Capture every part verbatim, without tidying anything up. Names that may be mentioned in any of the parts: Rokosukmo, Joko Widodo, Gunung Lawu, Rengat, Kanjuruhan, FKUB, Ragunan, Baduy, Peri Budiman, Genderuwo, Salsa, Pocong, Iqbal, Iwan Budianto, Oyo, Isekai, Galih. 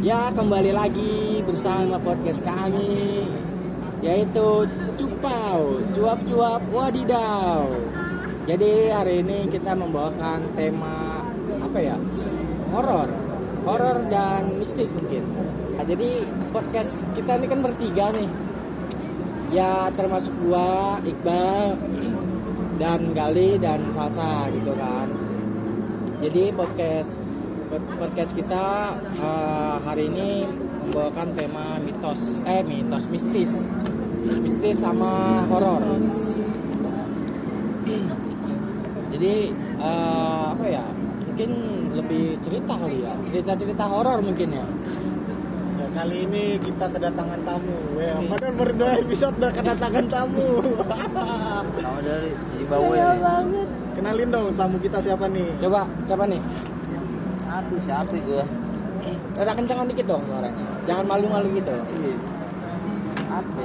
Ya, kembali lagi bersama podcast kami, yaitu Cupau, Cuap-Cuap Wadidau. Jadi hari ini kita membawakan tema apa ya? Horor, horor dan mistis mungkin. Nah, jadi podcast kita ini kan bertiga nih. Ya termasuk gua, Iqbal, dan Galih dan Salsa gitu kan. Jadi podcast podcast kita uh, hari ini membawakan tema mitos eh mitos mistis mistis sama horor. Jadi uh, apa ya, mungkin lebih cerita kali ya, cerita-cerita horor mungkin ya. Ya kali ini kita kedatangan tamu ya, padahal baru dua episode udah kedatangan tamu. Tamu dari Zimbabwe ya, nih. Kenalin dong tamu kita siapa nih? Coba siapa nih? Aduh, siapa gue? Rada kencangan dikit dong suaranya. Jangan malu-malu gitu. Iya. Apa?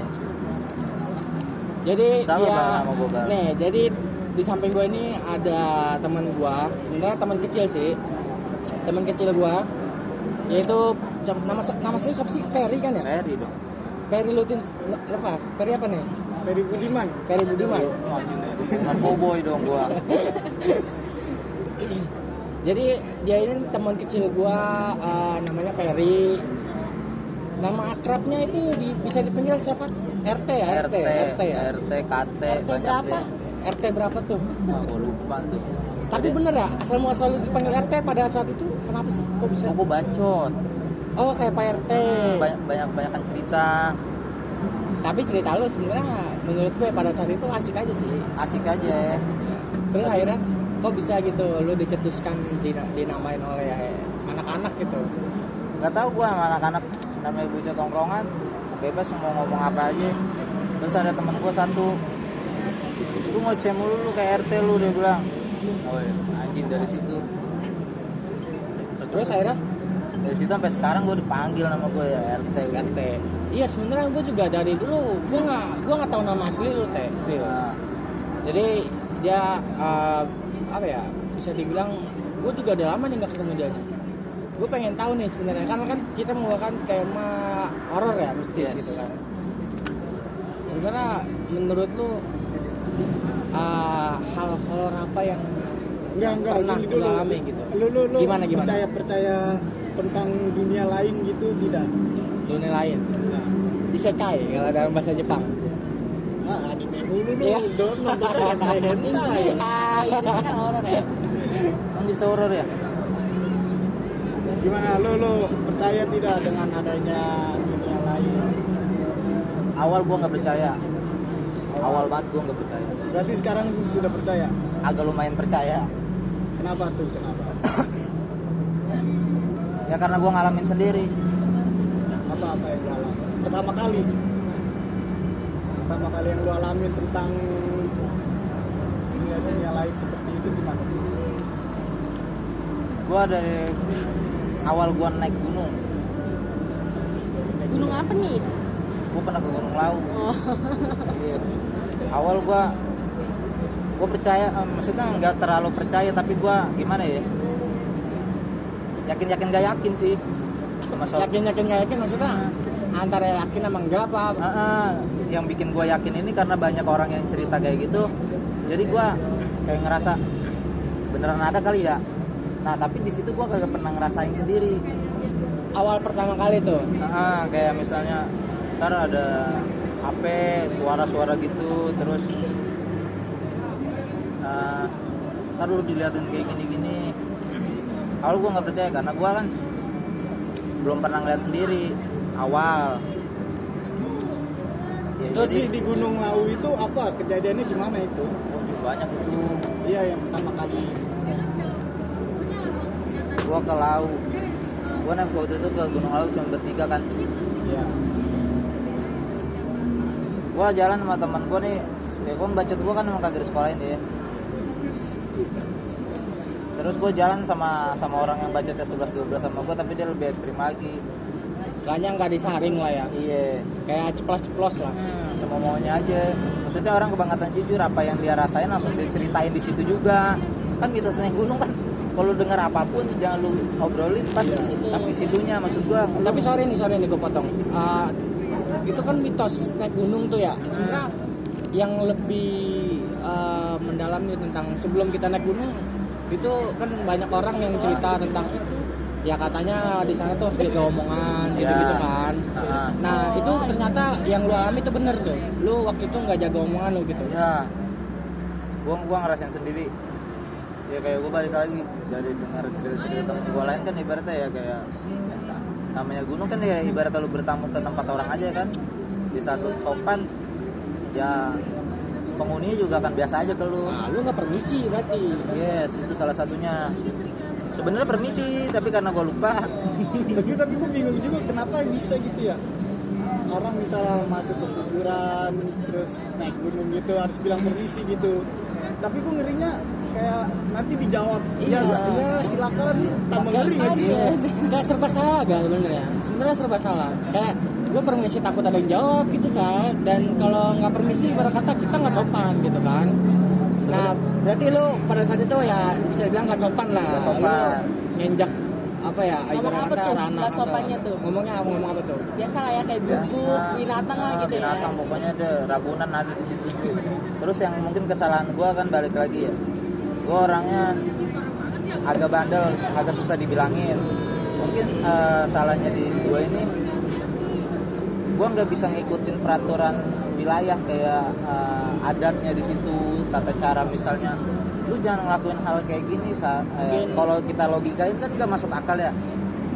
Jadi sama ya, sama nih, jadi di samping gue ini ada teman gue. Sebenarnya teman kecil sih. Teman kecil gue. Yaitu nama nama asli siapa sih? Peri kan ya? Peri dong. Peri Lutin lepas. Peri apa nih? Peri Budiman. Peri Budiman. Narkoboy dong gue. Jadi dia ini teman kecil gua, uh, namanya Peri. Nama akrabnya itu di, bisa dipanggil siapa? R T ya? R T, R T, ya? R T, K T, R T banyak berapa? T. R T berapa tuh? Nah, gua lupa tuh. Tapi bener ya, asal muasal dipanggil R T pada saat itu, kenapa sih? Kok bisa? Aku bacot. Oh, kayak Pak R T. Banyak banyak banyakan cerita. Tapi cerita lu sebenarnya menurut gue pada saat itu asik aja sih. Asik aja. Terus tapi akhirnya kok bisa gitu, lu dicetuskan dinamain oleh anak-anak gitu? Gak tau gue sama anak-anak, namanya bocah tongkrongan, bebas mau ngomong apa aja. Terus ada temen gue satu, lu ngoceh mulu lu kayak R T lu, dia bilang. Oh iya, anjing dari situ. Terus akhirnya? Dari situ sampai sekarang gue dipanggil nama gue ya R T. R T. Iya sebenarnya gue juga dari dulu, gue gak, gue gak tau nama asli lu Teh, serius. Nah. Jadi dia... Uh, apa ya, bisa dibilang gue juga udah lama nih nggak ketemu dia. Gue pengen tahu nih sebenarnya, karena kan kita menggunakan tema horor ya, mistis yes. Gitu kan. Sebenarnya menurut lu uh, hal horor apa yang nggak nggak alami gitu? Lu lu lu gimana, gimana? percaya percaya tentang dunia lain gitu tidak? Dunia lain? Nah. Isekai kalau dalam bahasa Jepang. Ah, anime dulu lu, yeah. Don nonton hentai hentai. Ah, itu kan horor ya. Anjir horor ya. Gimana lu lu percaya tidak dengan adanya dunia lain? Awal gua enggak percaya. Awal, Awal banget gua enggak percaya. Berarti sekarang sudah percaya? Agak lumayan percaya. Kenapa tuh? Kenapa? Ya karena gua ngalamin sendiri. Apa-apa yang gua alami? Pertama kali pertama kali yang lu alamin tentang dunia-dunia lain seperti itu gimana? Gua dari awal gua naik gunung. Gunung apa nih? Gua pernah ke Gunung Lawu. Oh. Yeah. Awal gua gua percaya, maksudnya nggak terlalu percaya tapi gua gimana ya? Yakin-yakin nggak yakin sih. Masalah. Yakin-yakin nggak yakin maksudnya? Antara yakin sama enggak apa? Uh-uh. Yang bikin gue yakin ini karena banyak orang yang cerita kayak gitu. Jadi gue kayak ngerasa beneran ada kali ya. Nah tapi di situ gue kagak pernah ngerasain sendiri. Awal pertama kali tuh? Uh-uh. Kayak misalnya ntar ada H P, suara-suara gitu. Terus uh, ntar lu diliatin kayak gini-gini. Awal gue gak percaya karena gue kan belum pernah ngeliat sendiri awal. Ya, terus jadi, di, di Gunung Lawu itu apa kejadiannya gimana itu? Oh, banyak itu. Iya yang pertama kali. Gua ke Lawu. Gua naik waktu itu ke Gunung Lawu cuma bertiga kan. Iya. Gua jalan sama teman gua nih. Ya gua bacot gua kan emang kagak di sekolahin ya. Terus gua jalan sama sama orang yang bacotnya sebelas dua belas sama gua tapi dia lebih ekstrim lagi. Lanya nggak disaring lah ya. Iya. Kayak ceplos-ceplos lah. Hmm, semua maunya aja. Maksudnya orang kebangetan jujur, apa yang dia rasain langsung dia ceritain di situ juga. Kan kita gitu, naik gunung kan kalau dengar apapun jangan lu obrolin pas ya. Tapi situnya maksud gua. Tapi sorry nih sorry nih gua potong. Uh, itu kan mitos naik gunung tuh ya. Sebenarnya hmm. yang lebih uh, mendalami tentang sebelum kita naik gunung itu kan banyak orang yang cerita tentang ya katanya di sana tuh harus jaga omongan gitu-gitu kan. Uh-huh. Nah itu ternyata yang lu alami itu bener tuh. Lu waktu itu nggak jaga omongan lu gitu. Ya. Gua gua ngerasain sendiri. Ya kayak gue balik lagi dari dengar cerita-cerita temen gue lain kan ibaratnya ya kayak namanya gunung kan ya ibaratnya lu bertamu ke tempat orang aja kan di satu sopan ya penghuninya juga akan biasa aja ke lu. Nah, lu nggak permisi berarti. Yes, itu salah satunya. Sebenarnya permisi tapi karena gue lupa. tapi tapi gue bingung juga kenapa bisa gitu ya. Orang misalnya masuk ke kuburan terus naik gunung gitu harus bilang permisi gitu. Tapi gue ngerinya kayak nanti dijawab iya iya silakan tambah ngeri ya nggak serba salah gak sebenarnya sebenarnya serba salah kayak gue permisi takut ada yang jawab gitu kan dan kalau nggak permisi berkata kita nggak sopan gitu kan nah berarti lo pada saat itu ya bisa dibilang nggak sopan lah nggak sopan nginjak apa ya ibarat kata ranah nggak sopannya tuh ngomongnya ngomong apa tuh biasa lah ya kayak buku binatang lah gitu ya binatang pokoknya ada ragunan ada di situ terus yang mungkin kesalahan gue kan balik lagi ya gue orangnya agak bandel, agak susah dibilangin. Mungkin uh, salahnya di gue ini, gue nggak bisa ngikutin peraturan wilayah kayak uh, adatnya di situ, tata cara misalnya. Lu jangan ngelakuin hal kayak gini. Sa- eh, kalau kita logikain kan nggak masuk akal ya.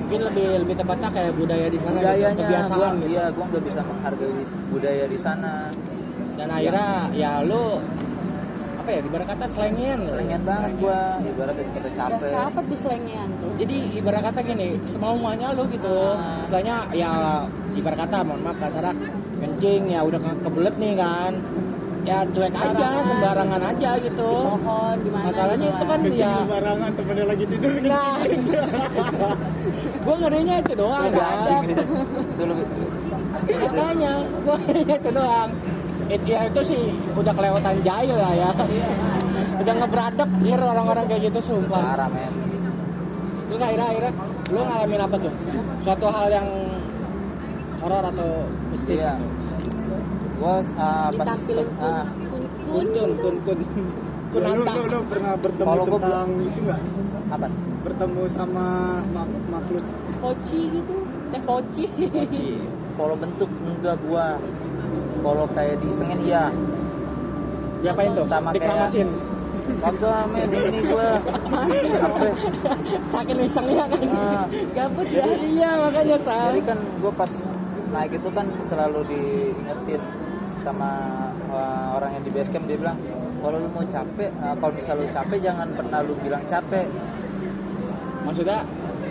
Mungkin lebih lebih tepatnya kayak budaya di sana. Budayanya, kebiasaan gua, gitu. Iya, gue nggak bisa menghargai budaya di sana. Dan akhirnya ya, ya lu ya ibarat kata selengean selengean banget gua ibarat kata capek biasa apa tuh selengean tuh jadi ibarat kata gini semau-maunya lo gitu ah. Misalnya ya ibarat kata mohon maaf kasar kencing ya udah kebelet nih kan ya cuek aja sembarangan aja gitu di pohon di mana masalahnya itu kan kencing ya sembarangan temennya lagi tidur nah. Gua ngerinya itu doang kan makanya gua ngerinya itu doang It, ya itu sih udah kelewatan jahil lah ya udah ngebradep jir orang-orang kayak gitu sumpah parah men terus akhirnya-akhirnya lu ngalamin apa tuh? Suatu hal yang horor atau mistis iya. Itu? Gua uh, pas ditampilin uh, kun kun kun kun kun lu, lu, lu pernah bertemu kalo tentang gua, itu gak? Apa? Bertemu sama mak, makhluk poci gitu? Teh poci poci kalau bentuk enggak gua kalau kayak diisengin iya diapain tuh? Sama diklamasin kagak men ini gue saking isengnya kan uh, gabut ya iya makanya sal jadi kan gue pas naik itu kan selalu diingetin sama uh, orang yang di base camp dia bilang kalau lu mau capek uh, kalau misalnya lu capek jangan pernah lu bilang capek maksudnya?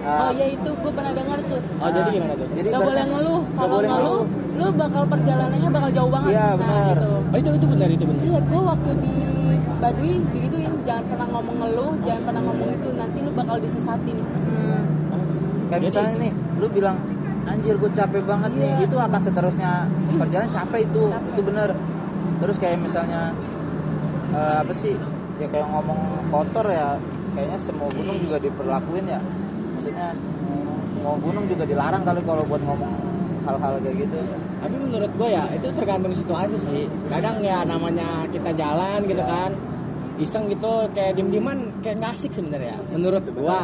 Uh, oh ya itu gue pernah dengar tuh. Oh uh, jadi gimana tuh? Jadi gak boleh ngeluh. Kalau ngeluh, lu bakal perjalanannya bakal jauh banget. Iya benar. Nah, gitu. Oh itu itu benar itu benar. Iya gue waktu di Baduy digituin jangan pernah ngomong ngeluh, jangan pernah ngomong itu nanti lu bakal disesatin. Hmm. Kayak jadi, misalnya nih, lu bilang anjir gue capek banget iya. Nih, itu akan seterusnya perjalanan capek itu, capek. Itu benar. Terus kayak misalnya uh, apa sih? Ya kayak ngomong kotor ya, kayaknya semua gunung juga diperlakuin ya. Maksudnya semua gunung juga dilarang kali kalau buat ngomong hal-hal kayak gitu. Tapi menurut gue ya itu tergantung situasi sih. Kadang ya namanya kita jalan gitu ya. Kan, iseng gitu kayak dim-diman kayak nggak asik sebenarnya. Menurut gue.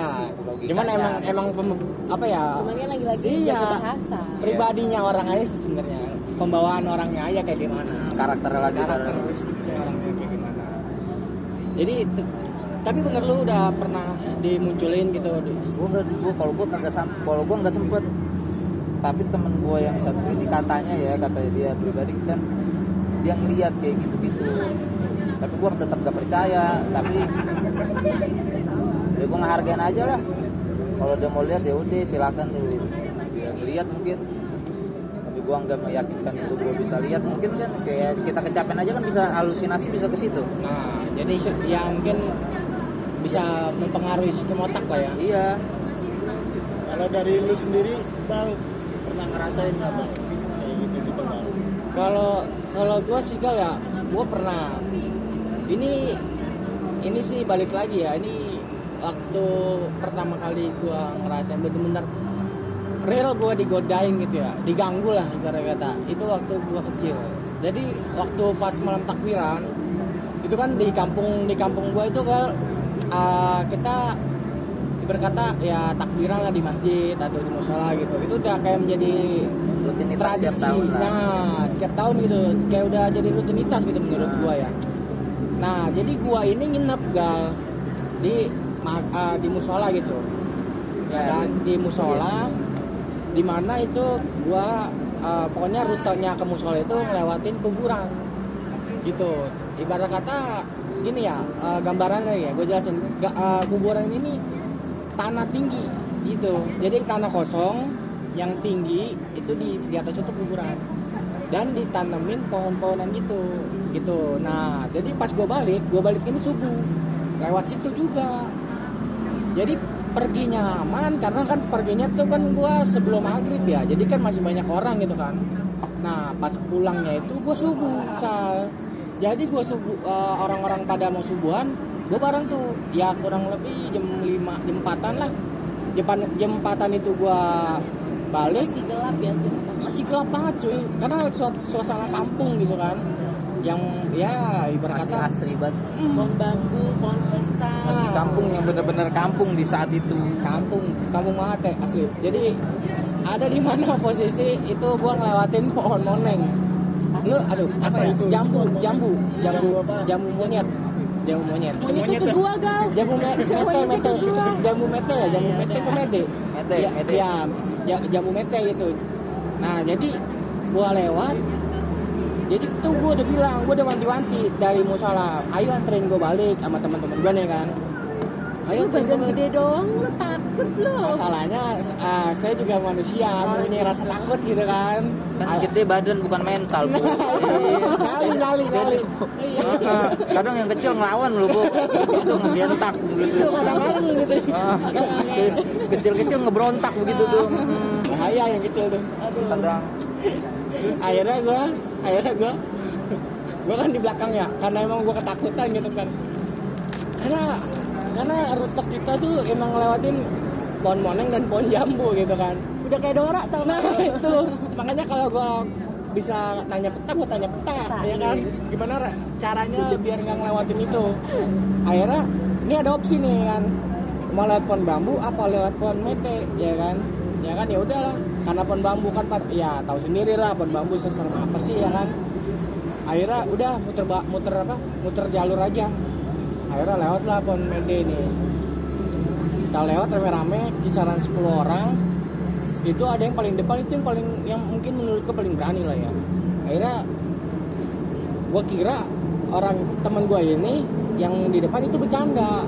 Cuman emang emang pem- apa ya? Cuman kan lagi-lagi iya, bahasa. Pribadinya ya, orang aja sih sebenarnya. Pembawaan orangnya aja kayak gimana. Karakternya lagi. Karakteristiknya orangnya kayak gimana. Jadi. T- Tapi bener lu udah pernah dimunculin gitu. Gue nggak, gue kalau gue kagak sampai, kalau gue nggak sempet. Tapi temen gue yang satu ini katanya ya, katanya dia pribadi kan dia ngeliat kayak gitu-gitu. Tapi gue tetap gak percaya. Tapi ya gue ngehargain aja lah. Kalau dia mau lihat ya udah silakan lu. Dia ngeliat mungkin. Tapi gue nggak meyakinkan itu gue bisa lihat. Mungkin kan kayak kita kecapean aja kan bisa halusinasi bisa ke situ. Nah jadi ya mungkin bisa mempengaruhi sistem otak lah ya. Iya. Kalau dari lu sendiri, Bang, pernah ngerasain nggak Bang? Kayak gitu-gitu Bang. Kalau kalau gue sih gal ya, gue pernah. Ini ini sih balik lagi ya. Ini waktu pertama kali gue ngerasain bener-bener real gue digodain gitu ya, diganggu lah ibarat kata. Itu waktu gue kecil. Jadi waktu pas malam takbiran itu kan di kampung di kampung gue itu kan uh, kita ibarat kata ya takbiran lah di masjid atau di musala gitu. Itu udah kayak menjadi rutinitas tradisi. Setiap tahun lah. Nah setiap tahun gitu kayak udah jadi rutinitas gitu menurut nah. gue ya. Nah jadi gue ini nginep gal di uh, di musala gitu. Ya kan di musala. Di mana itu gua uh, pokoknya rutenya ke musola itu ngelewatin kuburan gitu, ibarat kata gini ya, uh, gambarannya ya gue jelasin. G- uh, kuburan ini tanah tinggi gitu, jadi tanah kosong yang tinggi itu di di atas itu kuburan dan ditanemin pohon-pohonan gitu gitu. Nah jadi pas gue balik gue balik ini subuh lewat situ juga, jadi perginya aman karena kan perginya tuh kan gue sebelum maghrib ya, jadi kan masih banyak orang gitu kan. Nah pas pulangnya itu gue subuh sal, jadi gue subuh uh, orang-orang pada mau subuhan, gue bareng tuh ya kurang lebih jam lima jam empatan lah, depan jam empatan itu gue balik. Masih gelap ya, masih gelap banget cuy, karena suasana kampung gitu kan, yang ya ibarat kata asri banget, pohon bambu, pohon besar, masih kampung yang benar-benar kampung di saat itu, kampung kampung banget ya asli. Jadi ada di mana posisi itu gua ngelewatin pohon moneng lu, aduh apa ya, jambu jambu jambu jambu monyet jambu monyet monyet itu gua gal jambu mete mete jambu mete ya jambu mete mete mete ya jambu mete gitu. Nah jadi gua lewat. Jadi tuh gue udah bilang, gue udah wanti-wanti dari musola, ayo anterin gue balik sama teman-teman gue nih kan. Ayo badan gede dong, lu takut lu. Masalahnya uh, saya juga manusia, punya oh, rasa takut gitu kan. Kan gede badan bukan mental bu. Nyali nyali. Kadang yang kecil ngelawan lu bu, itu ngebentak begitu. Kadang-kadang gitu. Kecil-kecil ngebrontak begitu tuh. Bahaya yang kecil tuh. Kadang. Akhirnya gue, akhirnya gue, gue kan di belakang ya, karena emang gue ketakutan gitu kan. Karena, karena rute kita tuh emang ngelewatin pohon moneng dan pohon jambu gitu kan. Udah kayak Dora tau. Nah itu, makanya kalau gue bisa tanya peta, gue tanya peta, peta ya kan. Gimana caranya biar nggak ngelewatin itu. Akhirnya, ini ada opsi nih kan, mau lewat pohon bambu, apa lewat pohon mete, ya kan. Ya kan ya udahlah, karena pohon bambu kan ya tahu sendiri lah pohon bambu sesar apa sih ya kan. Akhirnya udah muter muter apa muter jalur aja, akhirnya lewat lah pohon mede nih. Kita lewat rame-rame kisaran sepuluh orang, itu ada yang paling depan, itu yang paling yang mungkin menurutku paling berani lah ya. Akhirnya gua kira orang teman gua ini yang di depan itu bercanda,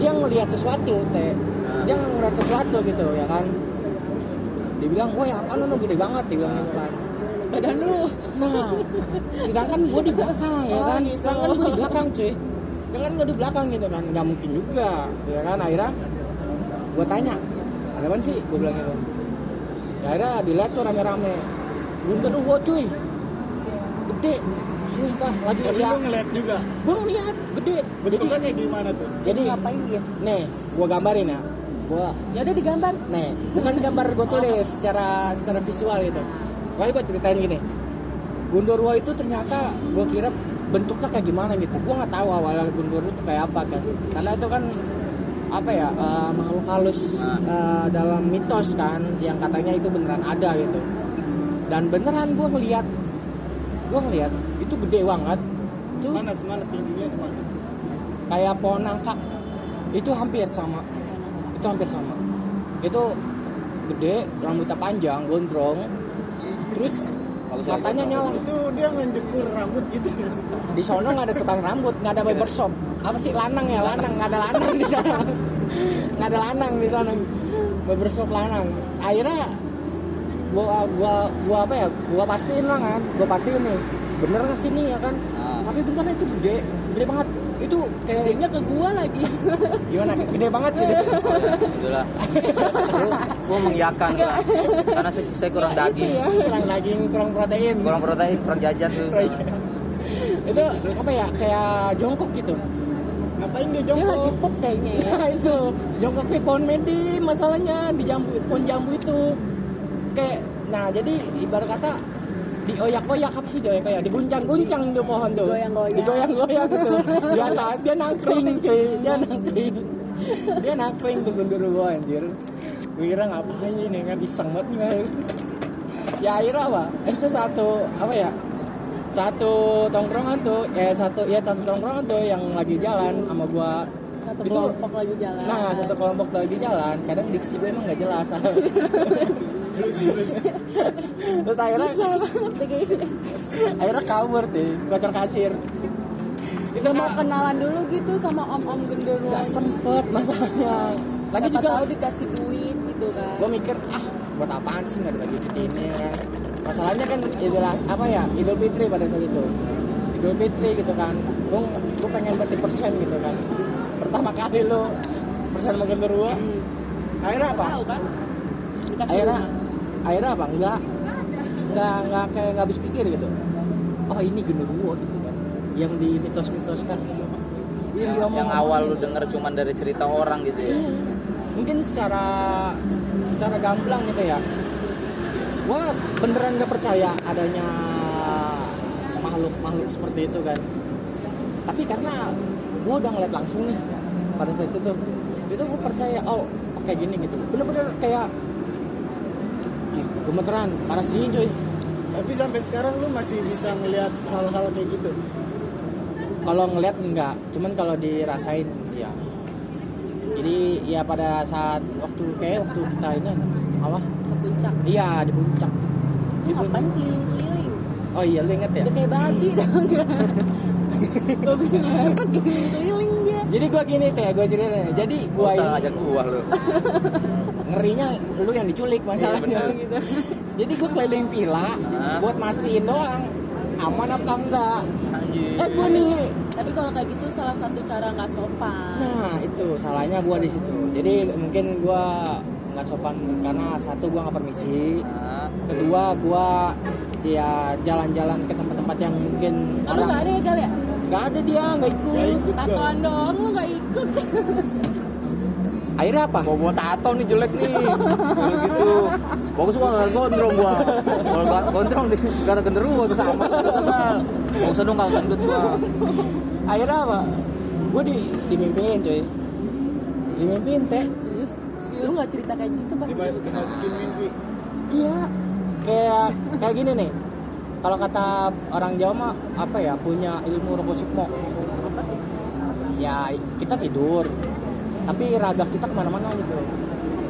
dia ngelihat sesuatu teh, dia ngelihat sesuatu gitu ya kan. Dia bilang, woi apaan lu gede banget, dia bilang gitu kan. Badan lu. Nah, sedangkan gue di belakang ya kan. Sedangkan gue di belakang cuy. Sedangkan gue di belakang gitu kan, gak mungkin juga ya kan. Akhirnya gue tanya, ada apaan sih? Gue bilang gitu. Ya, akhirnya dilihat tuh rame-rame, Genderuwo cuy, gede, sumpah lagi. Tapi ya, lu ngeliat juga? Gue ngeliat, gede. Bentukannya gimana tuh? Jadi, ngapain dia? Nih, gue gambarin ya gua. Ya udah digambar. Nih, bukan gambar gua tulis secara secara visual gitu. Pokoknya gua ceritain gini. Genderuwo itu ternyata gua kira bentuknya kayak gimana gitu. Gua enggak tahu awalnya genderuwo itu kayak apa kan. Karena itu kan apa ya? Uh, makhluk halus uh, dalam mitos kan yang katanya itu beneran ada gitu. Dan beneran gua ngelihat gua ngelihat itu gede banget. Itu mana semangat tingginya semangat. Kayak pohon nangka. Itu hampir sama. Itu hampir sama, itu gede, rambutnya panjang, gondrong, terus matanya nyala. Itu dia ngejekur rambut gitu. Di sono nggak ada tukang rambut, nggak ada barbershop, apa sih lanang ya lanang, nggak ada lanang di sana, nggak ada lanang di sana, barbershop lanang. Akhirnya gua gua gua apa ya, gua pastiin lah kan, gua pastiin nih, bener nggak sini ya kan? Tapi bentar itu gede, gede banget. Itu kayaknya ke gua lagi. Gimana? Gede banget gitu. Itulah. Gua mengiyakan kan. Karena saya kurang ya, daging. Ya. Kurang daging, kurang protein. Kurang protein, kurang jajan tuh. Itu apa ya? Kayak jongkok gitu. Ngapain dia jongkok? Dia lagi pop kayaknya ya. Nah, itu jongkok di pohon medi masalahnya, di jambu, pohon jambu itu. Kayak, nah jadi ibarat kata dioyak-oyak, apa sih dioyak-oyak? Diguncang-guncang di pohon tuh. Goyang-goyang. Digoyang-goyang gitu. Dia, dia nangkring cuy, dia nangkring. Dia nangkring tuh genderuwo anjir. Gue kira ngapain ini, nggak iseng banget nih. Ya akhirnya apa? Itu satu, apa ya? Satu tongkrongan tuh, ya satu ya satu tongkrongan tuh yang lagi jalan sama gua. Satu itu, kelompok lagi jalan. Nah, satu kelompok lagi jalan. Kadang diksi gua emang enggak jelas. terus terus. Terus akhirnya akhirnya kabur sih, kocar kacir. Kita mau kenalan dulu gitu sama om-om genderuwo. Enggak sempet masalahnya. Lagi juga tahu dikasih duit gitu kan. Gua mikir, ah, buat apaan sih enggak ada duit ini kan. Masalahnya kan itulah apa ya Idul Fitri pada saat itu Idul Fitri gitu kan, gue gue pengen berarti persen gitu kan, pertama kali lo persen makan terus, akhirnya apa? Akhirnya akhirnya apa? Enggak enggak enggak kayak nggak habis pikir gitu. Oh ini genderuwo gitu kan, yang di mitos-mitoskan gitu. Yang, yang awal lu denger cuman dari cerita orang gitu ya? Iya. Mungkin secara secara gamblang gitu ya. Wah beneran gak percaya adanya makhluk-makhluk seperti itu kan. Tapi karena gue udah ngeliat langsung nih pada saat itu tuh, itu gue percaya, oh kayak gini gitu. Bener-bener kayak gemeteran, panas dingin cuy. Tapi sampai sekarang lu masih bisa ngeliat hal-hal kayak gitu? Kalau ngeliat enggak, cuman kalau dirasain ya. Jadi ya pada saat waktu kayak waktu kita ini apa? Puncak. Iya, di puncak. Di puncak keliling-keliling. Oh iya, lu inget ya? Udah kayak babi dah. Babinya kan keliling dia. Jadi gua gini teh, gua jadi nah, jadi gua ini ngajak gua lu. Ngerinya lu yang diculik masalahnya eh, gitu. Jadi gua keliling pila nah, buat mastiin doang aman apa enggak. Anjir. Eh gua nih. Tapi kalau kayak gitu salah satu cara enggak sopan. Nah, itu salahnya gua di situ. Jadi mungkin gua nggak sopan karena satu gue nggak permisi, kedua gue dia jalan-jalan ke tempat-tempat yang mungkin oh, orang nggak ada ya Gal ya, nggak ada dia nggak ikut, tatoan dong lu nggak ikut. Akhirnya apa? Bawa tato nih jelek nih, kalau gitu, bagus gua nggak gondrong gua, kalau nggak gondrong di gara genderuwo tuh sama, nggak usah dong nggak gendut gua. Akhirnya apa? Gue di dimimpiin cuy, dimimpiin teh. Lu nggak cerita kayak gitu pas gitu. Dimasukin mimpi. Iya, kayak kayak gini nih. Kalau kata orang Jawa mah apa ya punya ilmu rokosukmo. Apa tuh? Ya kita tidur, tapi raga kita kemana-mana gitu.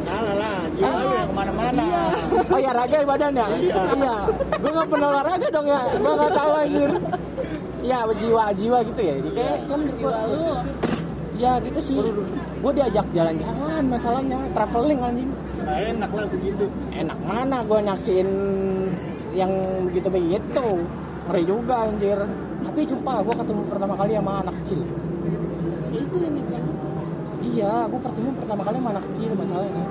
Salah lah, jiwa lu yang kemana-mana. Iya. Oh ya raga di badan ya. Iya. Iya. Gue nggak pernah olahraga dong ya. Gue nggak tahu anjir. Iya, jiwa-jiwa gitu ya. Kayak kan jiwa lu. Ya gitu sih. Gue diajak jalan-jalan masalahnya traveling anjing. Nah, enak lah begitu. Enak mana gue nyaksiin yang begitu-begitu. Ngeri juga anjir. Tapi sumpah gue ketemu pertama kali sama anak kecil. Itu yang dibilang. Iya, gue ketemu pertama kali sama anak kecil masalahnya.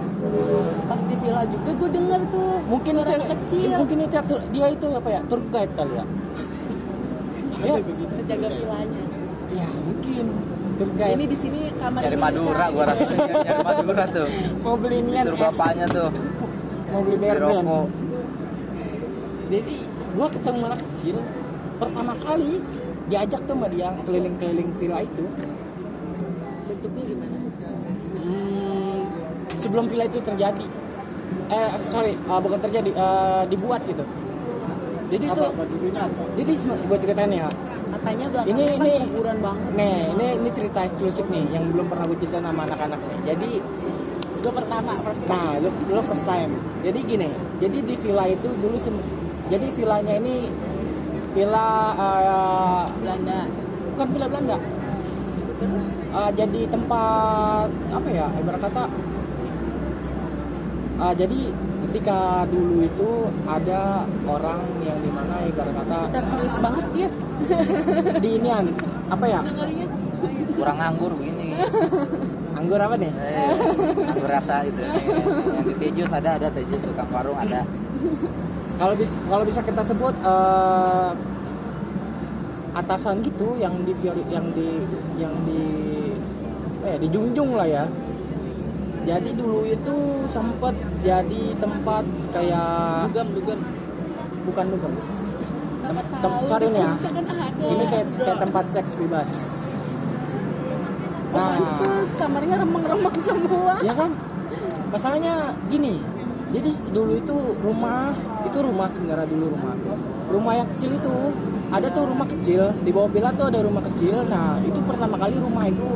Pas di villa juga gue denger tuh. Mungkin itu yang kecil. Eh, mungkin itu dia itu apa ya? Tour guide kali ya. Dia begitu jaga villanya. Ya mungkin. Turgai. Ini di sini kamar dari Madura gua rasanya dari Madura tuh. Mau beli nian suruh bapaknya tuh. Mau beli berben. Jadi gua ketemu anak kecil pertama kali diajak tuh sama dia keliling-keliling villa itu. Bentuknya gimana? Hmm, sebelum villa itu terjadi. Eh sorry, uh, bukan terjadi uh, dibuat gitu. Jadi apa, tuh apa? Jadi gua ceritain ya. Katanya belakangnya ini, kan ini, kuburan banget. Nih, ini, ini cerita eksklusif nih yang belum pernah gue cerita sama anak-anak nih. Jadi lo pertama first time. Nah, lo, lo first time. Jadi gini, jadi di villa itu dulu sem- jadi villanya ini villa uh, Belanda. Bukan villa Belanda. Terus uh, jadi tempat apa ya? Ibarat kata uh, jadi ketika dulu itu ada orang yang dimana ibarat kata serius banget dia di inian apa ya kurang anggur begini anggur apa nih eh, anggur rasa itu yang di Tejus ada ada Tejus tukang warung ada kalau bisa kalau bisa kita sebut uh, atasan gitu yang di yang di yang di eh dijunjung lah ya. Jadi dulu itu sempat jadi tempat kayak dugem-dugem. Bukan dugem. Tempat cari nih ya. Ini kayak, kayak tempat seks bebas. Nah, pantes kamarnya remeng-remeng semua. Ya kan? Masalahnya gini. Jadi dulu itu rumah, itu rumah sebenarnya dulu rumah. Rumah yang kecil itu, ada tuh rumah kecil, di bawah pila tuh ada rumah kecil. Nah, itu pertama kali rumah itu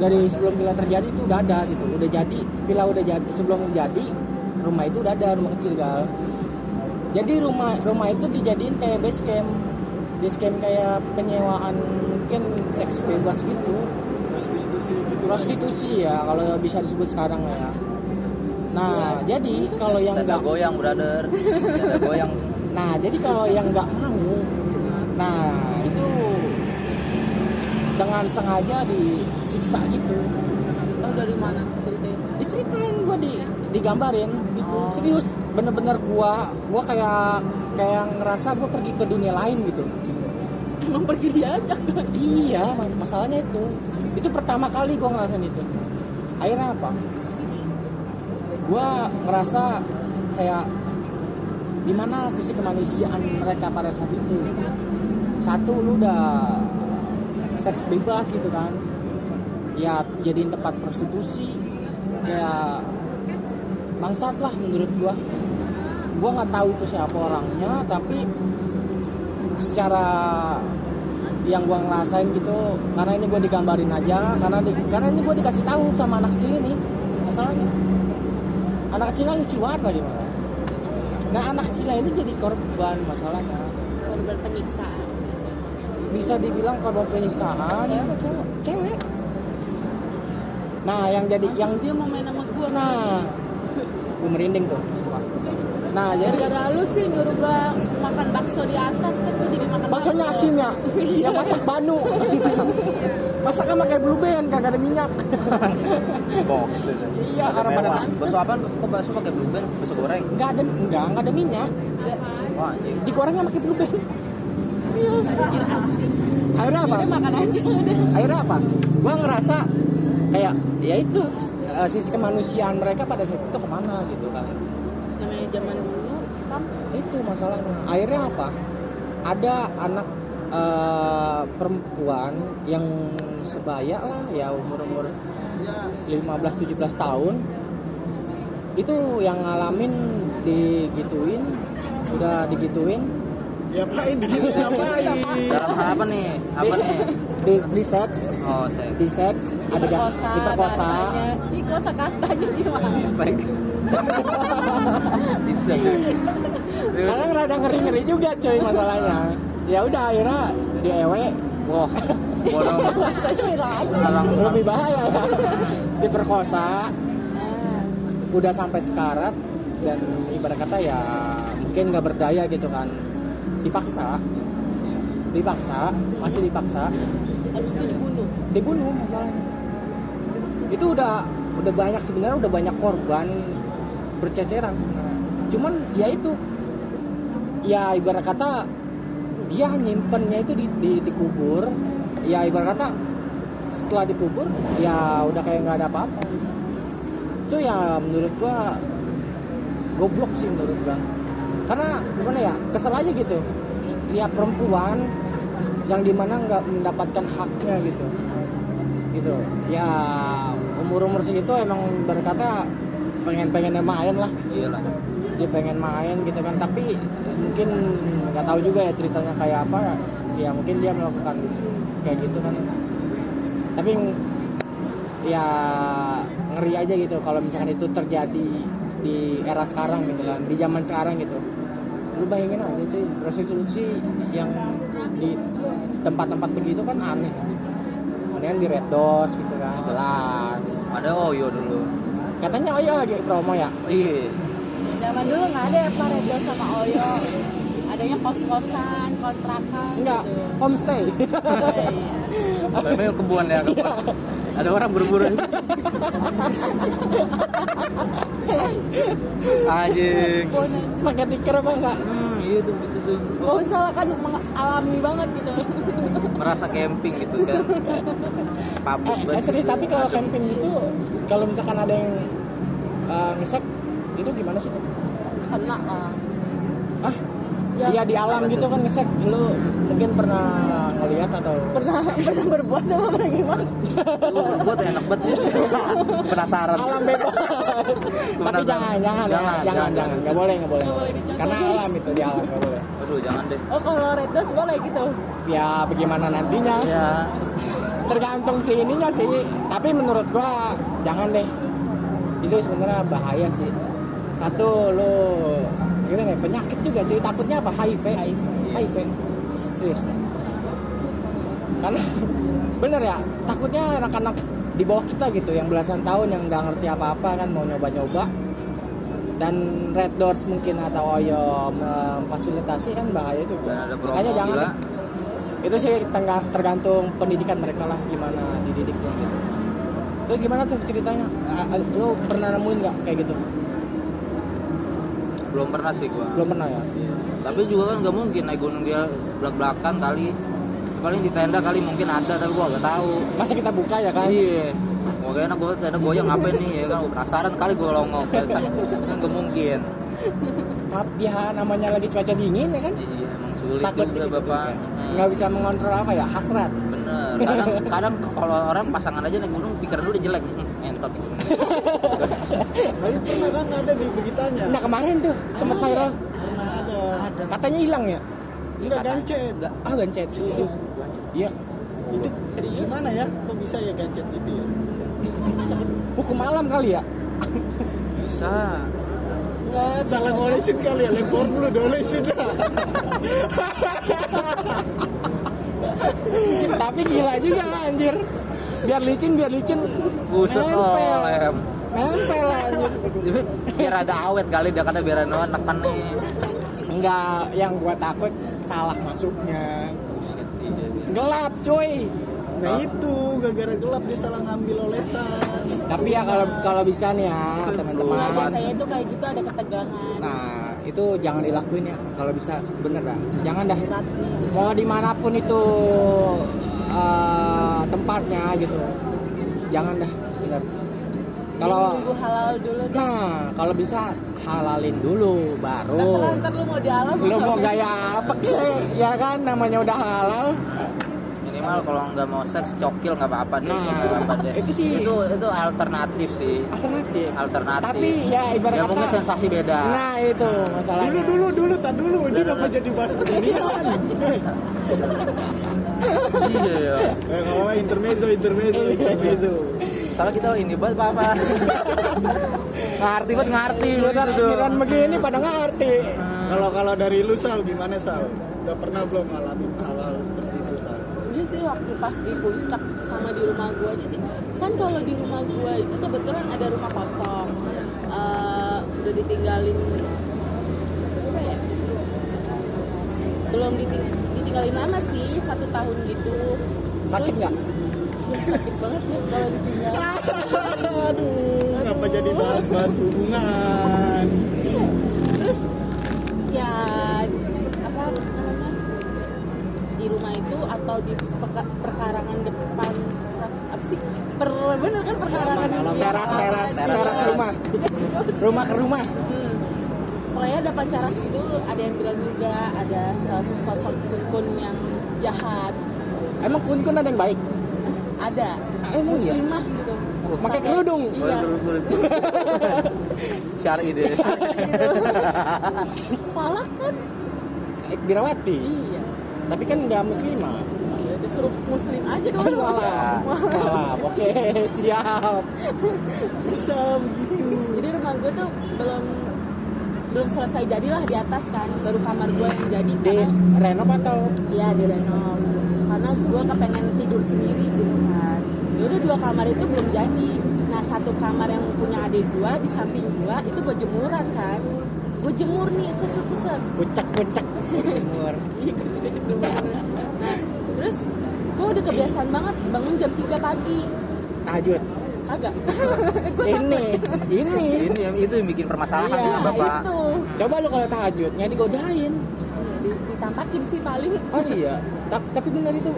dari sebelum pila terjadi itu udah ada gitu. Udah jadi, pila udah jadi, sebelum jadi rumah itu udah ada rumah kecil, Gal. Jadi rumah rumah itu dijadiin kayak base camp. Base camp kayak penyewaan mungkin seks bebas gitu. Prostitusi gitu. Prostitusi ya kalau bisa disebut sekarang ya. Nah, ya. Jadi kalau yang enggak goyang, brother. Ada goyang. Nah, jadi kalau yang enggak mau, nah, itu dengan sengaja disiksa gitu. Tahu dari mana ceritanya? Diceritain gua di digambarin gitu. Oh. Serius, bener-bener gua gua kayak kayak ngerasa gua pergi ke dunia lain gitu. Emang pergi diajak kan? Iya, masalahnya itu. Itu pertama kali gua ngerasain itu. Akhirnya apa? Gue ngerasa kayak gimana sisi kemanusiaan mereka pada saat itu. Satu, lu udah seks bebas gitu kan, ya jadiin tempat prostitusi, kayak bangsat lah menurut gue. Gue nggak tahu itu siapa orangnya, tapi secara yang gue ngerasain gitu, karena ini gue digambarin aja, karena di, karena ini gue dikasih tahu sama anak kecil ini masalahnya. Anak kecilnya lucu banget lagi malah. Nah, anak kecilnya ini jadi korban masalahnya. Korban penyiksaan. Bisa dibilang korban penyiksaan. Cewek, cewek, cewek. Nah, yang jadi Mampus yang dia mau main sama gua. Nah, gua merinding tuh. Sumpah. Nah, jadi gara-gara lu sih nyuruh gua makan bakso di atas kan gua jadi makan. Baksonya bakso. Asinnya. Yang masak Banu. Masakan pakai blue band, kagak ada minyak. Box. Iya, karena pada kan. Bakso apaan? Kok bakso pakai blue band? Bakso goreng. Enggak ada, enggak, enggak ada minyak. Enggak. Wah, anjing. Digorengnya pakai blue band. Serius. Akhirnya apa? Udah makan aja udah. Akhirnya apa? Gua ngerasa kayak ya itu uh, sisi kemanusiaan mereka pada saat itu kemana gitu kan. Namanya zaman dulu kan itu masalahnya. Akhirnya apa? Ada anak Uh, perempuan yang sebaya lah ya, umur-umur lima belas tujuh belas tahun itu yang ngalamin digituin, udah digituin diapain digituin diapain dalam hal apa nih apa nih di, di seks oh seks di seks ada gak diperkosa di kosa katanya gimana di seks di seks kadang rada ngeri-ngeri juga coy masalahnya. Ya udah akhirnya di ewe, wah, wow. Lebih bahaya ya. Diperkosa, udah sampai sekarat dan ibarat kata ya mungkin nggak berdaya gitu kan, dipaksa, dipaksa, masih dipaksa, habis itu dibunuh, dibunuh masalahnya. Itu udah udah banyak sebenarnya udah banyak korban berceceran sebenarnya. Cuman ya itu, ya ibarat kata dia nyimpennya itu di, di, dikubur, ya ibarat kata setelah dikubur, ya udah kayak nggak ada apa-apa. Itu ya menurut gua goblok sih menurut gua. Karena gimana ya, kesel aja gitu. Ya perempuan yang dimana nggak mendapatkan haknya gitu, gitu. Ya umur-umur segitu emang berkata pengen-pengennya main lah. Iyalah. Dia pengen main gitu kan, tapi mungkin nggak tahu juga ya ceritanya kayak apa ya, mungkin dia melakukan kayak gitu kan, tapi ya ngeri aja gitu kalau misalkan itu terjadi di era sekarang gitu kan, di zaman sekarang gitu. Lu bayangin aja cuy, prostitusi yang di tempat-tempat begitu kan aneh aneh kan, di Red Doors gitu kan jelas ada. Oyo dulu katanya, Oyo lagi promo ya. Iya, zaman dulu nggak ada ya Pak Red Doors sama Oyo. Adanya kos-kosan, kontrakan. Enggak, gitu. Homestay. Memang kebun ya, kebun. Ada orang berburu. Anjing. Pakai tikar apa enggak? Hmm, Iya tuh gitu tuh. Gak usah lah, kan mengalami banget gitu. Merasa camping gitu kan. Pabuk eh, eh serius gitu. Tapi kalau camping itu kalau misalkan ada yang uh, ngesek itu gimana sih tuh? Kena lah. Ah? Ya, iya di alam gitu kan ngesek. Lu mungkin pernah ngelihat atau pernah pernah berbuat sama pernah gimana? Lu berbuat enak banget. Penasaran. Alam bebas. Tapi jangan jangan jangan jangan jangan nggak boleh nggak boleh. Karena alam itu di alam nggak boleh. Aduh jangan deh. Oh kalau red dos boleh gitu? Ya bagaimana nantinya? Ya. Tergantung si ininya sih. Tapi menurut gua jangan deh. Itu sebenarnya bahaya sih. Satu lu gimana penyakit juga cuy, takutnya apa H I V H I V, yes. H I V. Serius ya? Karena bener ya, takutnya anak-anak di bawah kita gitu yang belasan tahun yang nggak ngerti apa-apa kan mau nyoba-nyoba, dan red doors mungkin atau Oyo memfasilitasi kan bahaya itu. Makanya jangan gila. Itu sih tergantung pendidikan mereka lah gimana dididiknya gitu. Terus gimana tuh ceritanya, lu pernah nemuin nggak kayak gitu? Belum pernah sih gua. Belum pernah ya. Iya. Tapi juga kan nggak mungkin naik gunung dia belak-belakan kali. Paling di tenda kali mungkin ada tapi gua nggak tahu. Masa kita buka ya kan? Iya. Mau enak gua tenda goyang ngapain nih ya kan? Gua penasaran kali gua longok. Kan nggak mungkin. Tapi ya namanya lagi cuaca dingin ya kan? Iya emang sulit. Takut juga bapak. Nggak bisa mengontrol apa ya hasrat. Bener. Kadang kadang kalau orang pasangan aja naik gunung pikiran lu udah jelek. Entot. Tapi pernah kan ada di begitanya. Nah kemarin tuh sempat viral. Pernah ada. Katanya hilang ya? Enggak gancet. Ah gancet. Serius. Iya. Itu serius. Gimana ya? Kok bisa ya gancet itu ya? Hukum malam kali ya? Bisa. Enggak. Salah olesin kali ya. Lepor dulu olesin dah. Tapi gila juga anjir. Biar licin, biar licin. Buset olem. Nempel anjir. Biar ada awet kali dia karena biar ada anak nih. Enggak, yang gua takut salah masuknya. Buset iya. Gelap, cuy. Nah itu, gara-gara gelap dia salah ngambil olesan. Tapi ya kalau kalau bisa nih ya, teman-teman. Nah, biasanya itu kayak gitu ada ketegangan. Nah, itu jangan dilakuin ya kalau bisa bener dah. Jangan dah. Mau dimanapun itu Uh, tempatnya gitu, jangan dah. Kalau nunggu halal dulu. Deh. Nah, kalau bisa halalin dulu, baru. Terserah ntar lu mau di alam. Lu mau gaya apa kek? Ya kan, namanya udah halal. Minimal kalau nggak mau seks cokil nggak apa-apa deh. Nah, nggak apa-apa deh. Itu sih. Itu itu alternatif sih. Alternatif. Alternatif. Tapi ya ibarat ya, kata. Mungkin sensasi beda. Nah itu masalahnya. Dulu dulu dulu, tak dulu. Ini udah jadi bahas beginian. Iya ya. Eh ngomong intermezzo intermezzo intermezzo. Salah kita ini buat apa? Ngarti buat ngarti. Pikiran begini pada ngarti. Kalau kalau dari lu Sal gimana Sal? Udah pernah belum ngalamin hal-hal seperti itu Sal? Iya sih waktu pas di puncak sama di rumah gua aja sih. Kan kalau di rumah gua itu kebetulan ada rumah kosong. Uh, udah ditinggalin. Apa ya? Belum ditinggalin. Tinggalin lama sih, satu tahun gitu. Sakit nggak? Ya, sakit banget ya kalau ditinggal. Aduh, Aduh, kenapa jadi bahas-bahas hubungan? Terus, ya apa namanya di rumah itu atau di peka- perkarangan depan apa sih? Per, bener kan perkarangan alam, alam, teras, teras, teras, teras rumah, rumah ke rumah. Hmm. Pokoknya depan cara gitu ada yang bilang juga ada sosok kun-kun yang jahat. Emang kun-kun ada yang baik? Eh, ada. Emang iya? Muslimah gitu. Pakai kerudung? Iya. Syar'i deh. Falak kan? Iqbirawati? Iya. Tapi kan gak muslimah. Ya udah suruh muslim aja dong. Salah. Salah. Oke siap. Siap gitu. Jadi rumah gue tuh belum belum selesai jadilah di atas kan, baru kamar gue yang jadi di karena, renov atau? Iya di renov karena gue kepengen tidur sendiri gitu kan. Yaudah dua kamar itu belum jadi. Nah satu kamar yang punya adik gue di samping gue itu buat jemuran kan. Gue jemur nih seset-seset kucek-kucek jemur. Iya kucek-kucek jemur. Nah terus gue udah kebiasaan banget bangun jam tiga pagi tahajud. Agak. ini, ini, ini yang itu yang bikin permasalahan ya, Bapak. Itu. Coba lu kalau tahajudnya digodain. ditampakin sih paling. Oh iya. Tapi benar itu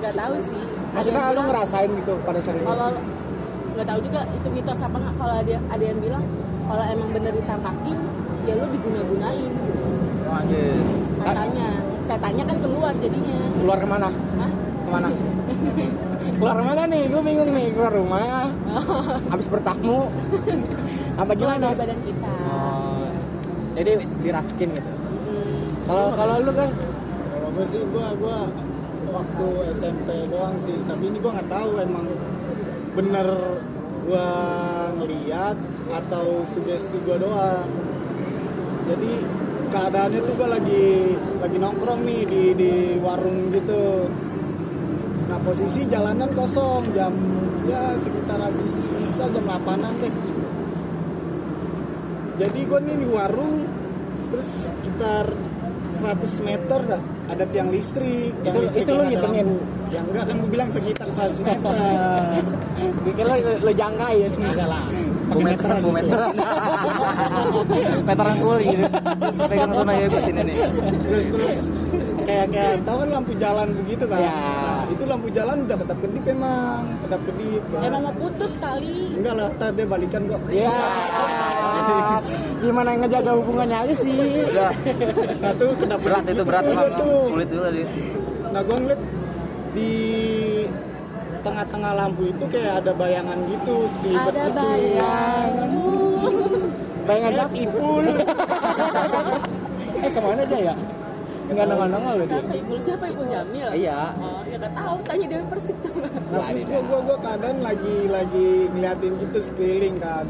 nggak tahu sih. Maksudnya lu ngerasain gitu pada saat itu? Kalau nggak tahu juga itu mitos apa nggak. Kalau ada ada yang bilang kalau emang bener ditampakin ya lu diguna-gunain gitu. Oh, anjir. Katanya. Setannya kan keluar jadinya. Keluar kemana? Hah? Kemana? Keluar mana nih? Gue bingung nih. Keluar rumah. Oh. Abis bertamu. Apa gimana? Keluar badan kita. Oh. Jadi dirasukin gitu. Kalau mm-hmm. kalau lu kan? Kalau gue sih gue gue waktu S M P doang sih. Tapi ini gue nggak tahu emang bener gue ngeliat atau sugesti gue doang. Jadi keadaannya tuh gue lagi lagi nongkrong nih di di warung gitu. Nah posisi jalanan kosong jam ya sekitar habis sisa jam delapan-an deh. Jadi gue nih di warung terus sekitar seratus meter dah ada tiang listrik. Tiang itu listrik itu lo ngitungin? Ya enggak kan gue bilang sekitar seratus meter. Dikit lo lo jangkain. Enggak lah. Bu meteran, bu meteran. Meteran kuli gitu. Pegang sama ya gue sini nih. Terus terus kayak kayak tahu kan lampu jalan begitu kan? Ya. Nah, itu lampu jalan udah kedap-kedip emang, kedap-kedip. Kan? Emang mau putus kali. Enggak lah, tadi balikan kok. Iya. Gimana ngejaga hubungannya aja sih? Udah. Nah, tuh kedap berat itu berat banget. Sulit juga dia. Nah, gue ngeliat di tengah-tengah lampu itu kayak ada bayangan gitu, sekelibat gitu. Ada bayang. Bayangan cap Iqbal. Eh kemana aja ya? Enggak nongol-nongol loh dia. Siapa Iqbal? Siapa Iqbal Jamil? Iya. Oh, ya enggak tahu, tanya Dewi Persik coba. Nah, terus gua gua gua kadang lagi lagi ngeliatin gitu sekeliling kan.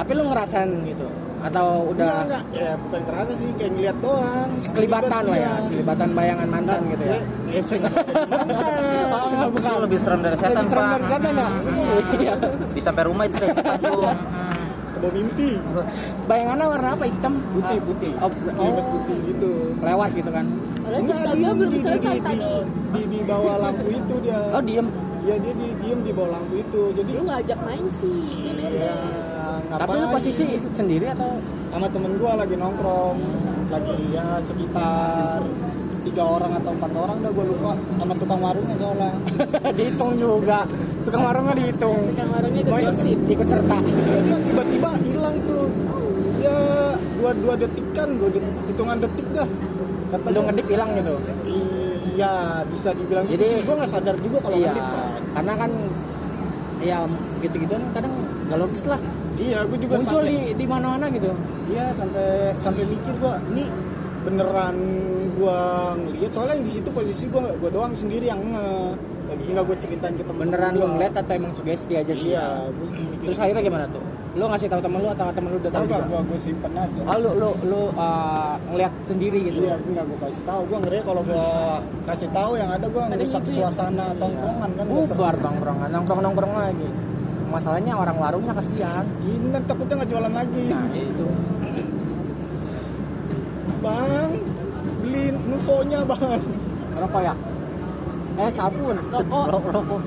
Tapi lu ngerasain gitu atau udah? Enggak, ya bukan kerasa sih, kayak ngeliat doang. Sekelibatan lah ya, sekelibatan bayangan mantan nah, gitu ya. Ya oh, enggak, bukan lebih serem dari setan, Pak. Dari setan ya? Iya. Di sampai rumah itu kayak tempat lu. Kebo mimpi. Bayangannya warna apa? Hitam, putih, putih. Oh, sekelibat putih gitu. Lewat gitu kan. Enggak, dia belum selesai tadi. Di di bawah lampu itu dia. Oh, diem. Ya dia di diem di bawah lampu itu. Jadi lu ngajak main sih, dia bete. Tapi lu posisi sendiri atau sama temen gue lagi nongkrong lagi ya sekitar tiga orang atau empat orang dah gue lupa sama tukang warungnya soalnya. Dihitung juga tukang warungnya dihitung tukang warungnya ikut, ikut serta. Dia tiba-tiba hilang tuh ya dua dua detikan dua det, hitungan detik dah kata lu ngedip hilang gitu. Iya bisa dibilang jadi gitu. Gue nggak sadar juga kalau iya, ngedip kan karena kan ya gitu-gitu kadang nggak logis lah. Iya, gue juga muncul sampai, di di mana-mana gitu. Iya, sampai sampai mikir gue, ini beneran gue ngeliat. Soalnya di situ posisi gue gue doang sendiri yang nge. Enggak gue ceritain ke temen. Beneran lu ngeliat atau emang sugesti aja sih? Iya. Terus akhirnya gimana tuh? Lu ngasih tahu temen lu atau temen lu udah tahu? Enggak, gue gue simpen aja. Ah, lu lu lu uh, ngeliat sendiri gitu? Iya, enggak gue kasih tahu. Gue ngeri kalau gue kasih tahu yang ada gue ngerusak suasana tongkrongan kan. Bubar tongkrongan, nongkrong nongkrong lagi. Masalahnya orang warungnya kasihan. Ini takutnya nggak jualan lagi. Nah itu. Bang, beliin nufonya bang. Rokok ya? Eh sabun. Rokok. Rokok. Rokok.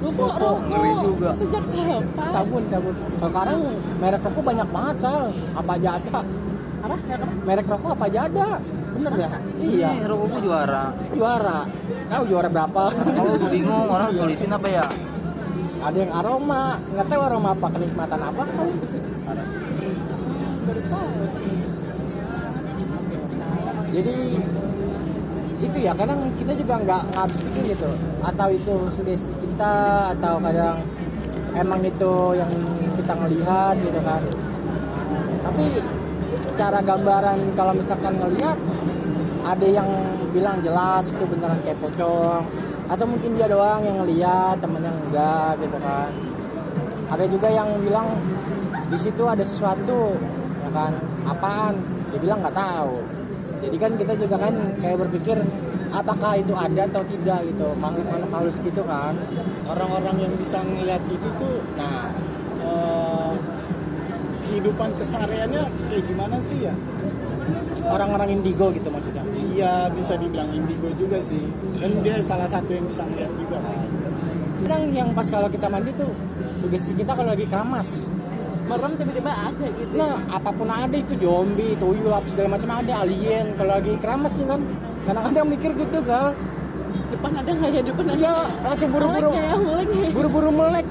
Rokok. Sejak kapan? Sabun, sabun. Sekarang merek rokok banyak banget Sal. Apa aja ada? Apa? Merek apa? Merek rokok apa aja ada? Bener ya? Iya. Rokokku juara. Juara. Tahu juara berapa? Kalau bingung orang tulisin apa ya? Ada yang aroma, nggak tahu aroma apa, kenikmatan apa kan? Jadi itu ya kadang kita juga nggak habis pikir gitu, atau itu sugesti kita, atau kadang emang itu yang kita ngelihat gitu kan. Tapi secara gambaran kalau misalkan ngelihat, ada yang bilang jelas itu beneran kayak pocong. Atau mungkin dia doang yang ngeliat, temennya enggak gitu kan. Ada juga yang bilang di situ ada sesuatu, ya kan? Apaan? Dia bilang nggak tahu. Jadi kan kita juga kan kayak berpikir apakah itu ada atau tidak gitu, makhluk-makhluk halus gitu kan. Orang-orang yang bisa ngeliat itu tuh, nah eh, kehidupan kesehariannya kayak gimana sih ya? Orang-orang indigo gitu maksudnya. Iya, bisa dibilang indigo juga sih. Dan dia salah satu yang bisa ngeliat juga kan. Kadang yang pas kalau kita mandi tuh sugesti kita kalau lagi keramas merem tiba-tiba ada gitu. Nah, apapun ada itu zombie, tuyul, lapis segala macam ada, alien kalau lagi keramas tuh kan. kadang-kadang mikir gitu Gal, depan ada nggak ya, depan ada ya, langsung buru-buru melek, ya, melek ya. buru-buru melek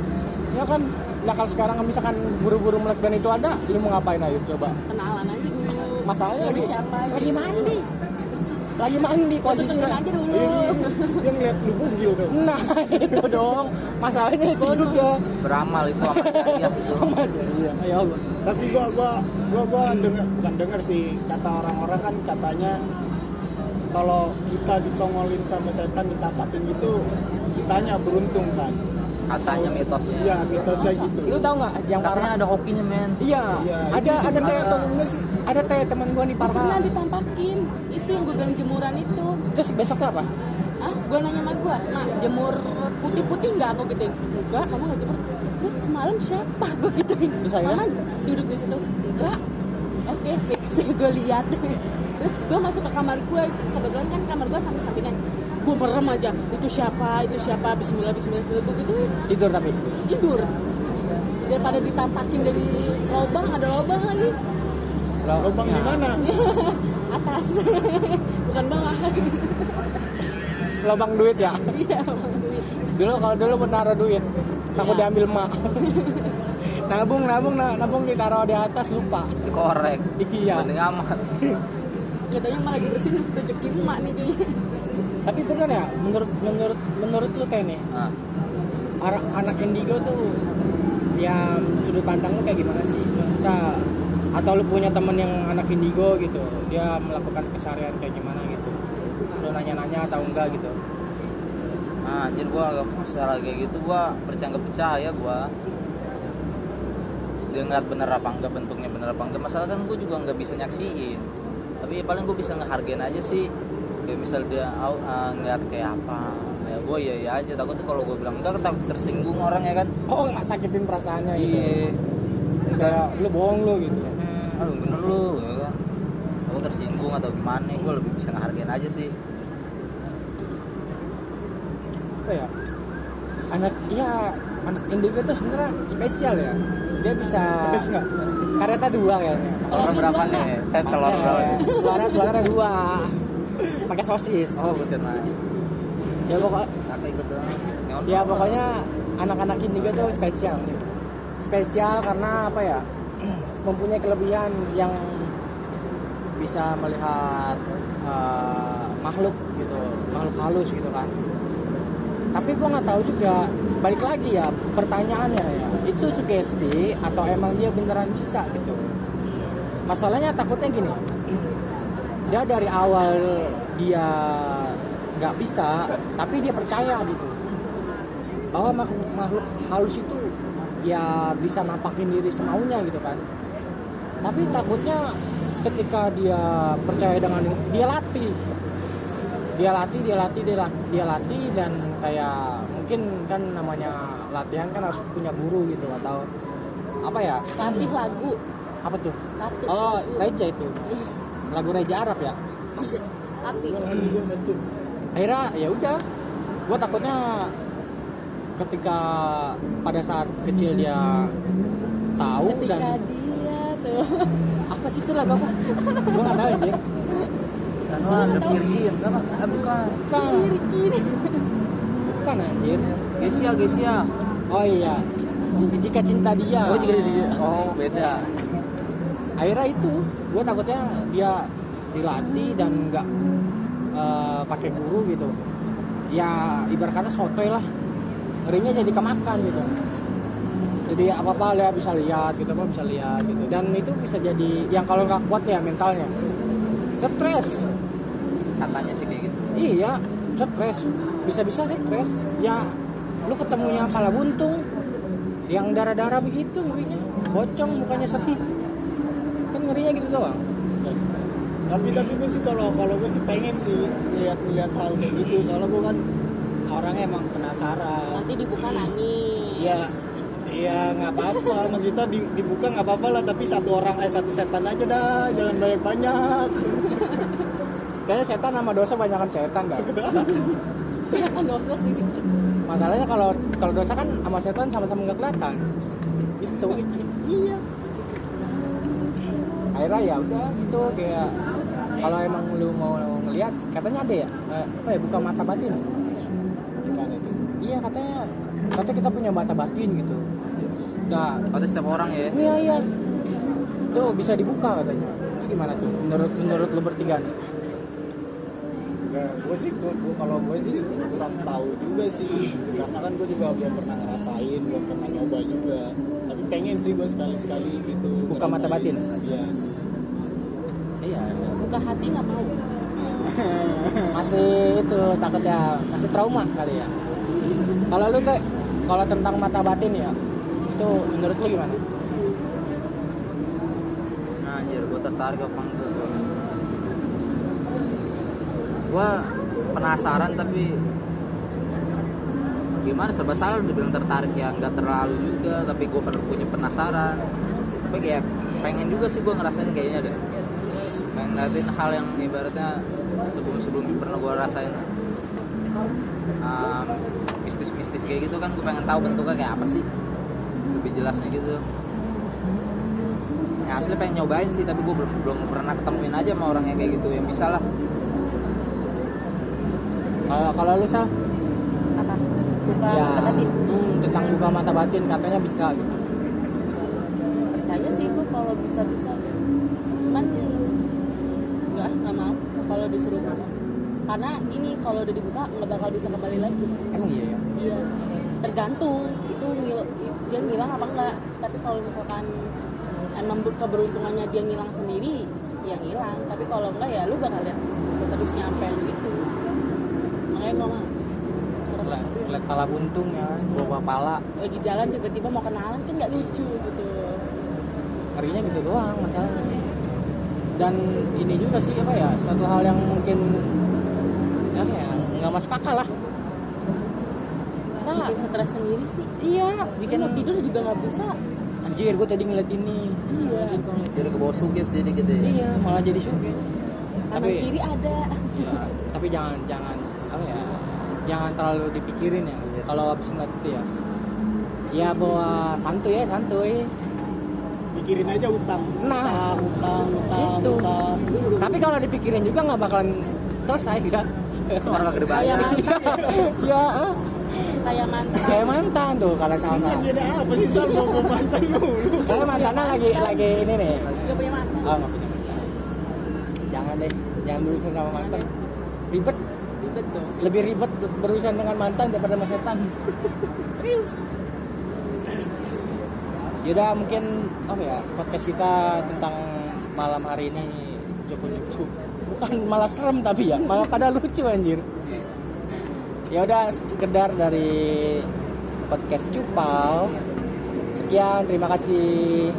ya kan. Nah kalau sekarang misalkan buru-buru melek dan itu ada, lu mau ngapain ayo coba? Kenalan aja dulu. Masalahnya lagi, siapa, lagi gitu. mandi lagi mandi posisinya aja dulu dia ngeliat lu bugil dong. Nah itu dong masalahnya itu juga beramal itu amat jariah itu amat jariah ya Allah. Tapi gua gua gua gua denger, bukan denger sih, kata orang-orang kan katanya kalau kita ditongolin sama setan ditampakin gitu kitanya beruntung kan. Katanya mitosnya. Iya, mitosnya gitu. Lu tau enggak yang parah ada hokinya, men? Iya. Ya, ada ada teh temennya sih. Ada teh teman gua nih parah. Pernah ditampakin. Itu yang gua bilang jemuran itu. Terus besoknya apa? Ah, gua nanya sama gua, "Ma, jemur putih-putih enggak aku gitu?" Enggak, mama enggak jemur. Terus malam siapa gua gituin? Mama duduk di situ. Enggak. Oke, okay, fix gua lihat. Terus gua masuk ke kamar gua. Kebetulan kan kamar gua samping-sampingan. Gue merem aja, itu siapa, itu siapa, bismillah, bismillah, bismillah, gitu. Tidur tapi? Tidur. Daripada ditampakin dari lubang, ada lubang lagi. Lubang di mana? Atas. Bukan bawah. Lubang duit ya? Iya, lubang duit. Dulu kalau dulu buat naruh duit, takut ya. Diambil emak. Nabung, nabung, nabung ditaruh di atas, lupa. Korek. Iya. Mending amat. Katanya emak lagi bersihin, rezeki emak nih kayaknya. Tapi benar ya, menurut menurut menurut lu kayak nih, ah. Ar- anak indigo tuh yang sudut pandang lu kayak gimana sih? Maksudnya, atau lu punya temen yang anak indigo gitu, dia melakukan keseharian kayak gimana gitu? Lu nanya-nanya atau enggak gitu? Nah, anjir gua agak secara kayak gitu, gua percaya nggak percaya gua. Dia ngeliat bener apa enggak, bentuknya bener apa enggak. Masalah kan gua juga nggak bisa nyaksiin. Tapi paling gua bisa ngehargain aja sih. Kayak misal dia uh, ngeliat kayak apa ya gue ya ya aja, takutnya kalau gue bilang enggak takut tersinggung orang ya kan. Oh nggak sakitin perasaannya gitu. Iya kayak lu bohong lu gitu, hmm, aduh bener lu ya kan, aku tersinggung atau gimana. Gue lebih bisa ngehargain aja sih apa ya anak ya anak indigo itu sebenarnya spesial ya, dia bisa kareta dua kayaknya. Telur berapa nih? Eh telur berapa nih? Suara-suara dua pakai sosis. Oh betul nah. Ya pokoknya aku ikut doang. Ya pokoknya anak-anak indigo tuh spesial sih. Spesial karena apa ya? Mempunyai kelebihan yang bisa melihat uh, makhluk gitu, makhluk halus gitu kan. Tapi gue nggak tahu juga. Balik lagi ya pertanyaannya ya. Itu sugesti atau emang dia beneran bisa gitu? Masalahnya takutnya gini. Dia dari awal dia nggak bisa, tapi dia percaya gitu bahwa makhluk, makhluk halus itu ya bisa nampakin diri semaunya gitu kan. Tapi takutnya ketika dia percaya dengan dia latih, dia latih, dia latih, dia latih, dia latih dan kayak mungkin kan namanya latihan kan harus punya guru gitu atau apa ya? Latih lagu apa tuh? Latih. Oh, reja itu. Lagu Reja Arab ya. Tapi akhirnya ya udah, gue takutnya ketika pada saat kecil dia tahu ketika dan dia tuh apa sih itu lagu apa? Gue nggak tahu ya. Karena depirgin, apa? Bukan. Depirgin. Bukan anjir. Gesia, Gesia. Oh iya. Jika cinta dia. Oh jika dia. Oh beda. Akhirnya itu, gue takutnya dia dilatih dan nggak uh, pakai guru gitu. Ya ibarat kata sotoy lah, ngerinya jadi kemakan gitu. Jadi apa-apa dia bisa lihat gitu, apa bisa lihat gitu. Dan itu bisa jadi yang kalau nggak kuat ya mentalnya, stres. Katanya sih kayak gitu. Iya, stres. Bisa-bisa stres. Ya, lu ketemunya kepala buntung, yang darah-darah begitu, ngerinya bocong, mukanya seri. Kan ngerinya gitu doang. Tapi tapi gue sih kalau kalau gue sih pengen sih lihat-lihat hal kayak gitu, soalnya gue kan orangnya emang penasaran. Nanti dibuka nangis. Iya, iya nggak apa-apa. Kita dibuka nggak apa-apa lah, tapi satu orang eh satu setan aja dah, jangan banyak-banyak. Karena setan sama dosa banyakan setan kan. Iya kan dosa sih. Masalahnya kalau kalau dosa kan sama setan sama-sama nggak kelihatan. Itu iya. Akhirnya ya udah gitu kayak Kalau emang lu mau ngelihat, katanya ada ya, eh, apa ya, buka mata batin. Gimana itu? Iya katanya, katanya kita punya mata batin gitu. Nah, ada setiap orang ya. Iya iya. Itu bisa dibuka katanya. Itu gimana tuh? Menurut menurut lu bertiga nih? Nah, gue sih, gue, gue, kalau gue sih kurang tahu juga sih, karena kan gue juga belum pernah ngerasain, belum pernah nyoba juga. Tapi pengen sih gue sekali-sekali gitu. Buka ngerasain. Mata batin? Iya. Iya. Buka hati nggak mau? Masih itu takut ya, masih trauma kali ya. Kalau lu kayak, kalau tentang mata batin ya, itu menurut lu gimana? Nah, anjir, gue tertarik apa enggak? Gue penasaran tapi gimana serba salah dibilang tertarik ya, nggak terlalu juga, tapi gue punya penasaran, tapi kayak pengen juga sih gue ngerasain kayaknya deh, pengen ngeliatin hal yang ibaratnya sebelum-sebelum pernah gue rasain um, mistis-mistis kayak gitu kan, gue pengen tahu bentuknya kayak apa sih lebih jelasnya gitu ya, asli pengen nyobain sih, tapi gue belum belum pernah ketemuin aja sama orang yang kayak gitu yang bisa lah. Kalau kalau lu sah apa buka ya, mata batin hmm, tentang buka mata batin katanya bisa gitu. Percaya sih gue kalau bisa bisa, cuman nggak nggak mau kalau disuruh buka, karena gini kalau udah dibuka nggak bakal bisa kembali lagi. Emang iya ya? Iya, tergantung itu ngil- dia ngilang apa enggak. Tapi kalau misalkan emang keberuntungannya dia ngilang sendiri ya ngilang, tapi kalau enggak ya lu bakal lihat terus nyampe gitu. Lihat pala buntung ya, bawa pala. Lagi jalan tiba-tiba mau kenalan kan nggak lucu gitu. Ngerinya gitu doang masalahnya. Dan ini juga sih apa ya, suatu hal yang mungkin ya nggak masuk akal lah. Nah, bikin stres sendiri sih. Iya, bikin mau tidur juga nggak bisa. Anjir, gue tadi ngeliat ini. Iya. Jadi kebawa suges jadi gitu ya. Iya, malah jadi suges. Kanan kiri ada. Ya, tapi jangan jangan. Oh ya, jangan terlalu dipikirin ya, yes. Kalau abis ngeliat itu ya, ya bawa santuy ya, santuy. Pikirin aja utang, nah, utang, utang, itu. Utang. Tapi kalau dipikirin juga nggak bakalan selesai ya. Orang gak kedepannya. Ya, kayak mantan. Kayak mantan tuh kalau Salsa. Ini ada apa sih Sal? Bawa mantan dulu. Kalau mantannya lagi lagi ini nih. Gak punya mantan. Oh, gak punya mantan. Jangan deh, jangan berurusan sama mantan. Ribet. Betul. Lebih ribet berurusan dengan mantan daripada mas setan. Serius. Yaudah mungkin apa ya, podcast kita tentang malam hari ini cukup cukup. Bukan malah serem tapi ya, malah pada lucu anjir. Yaudah sekedar dari podcast Cupal. Sekian, terima kasih.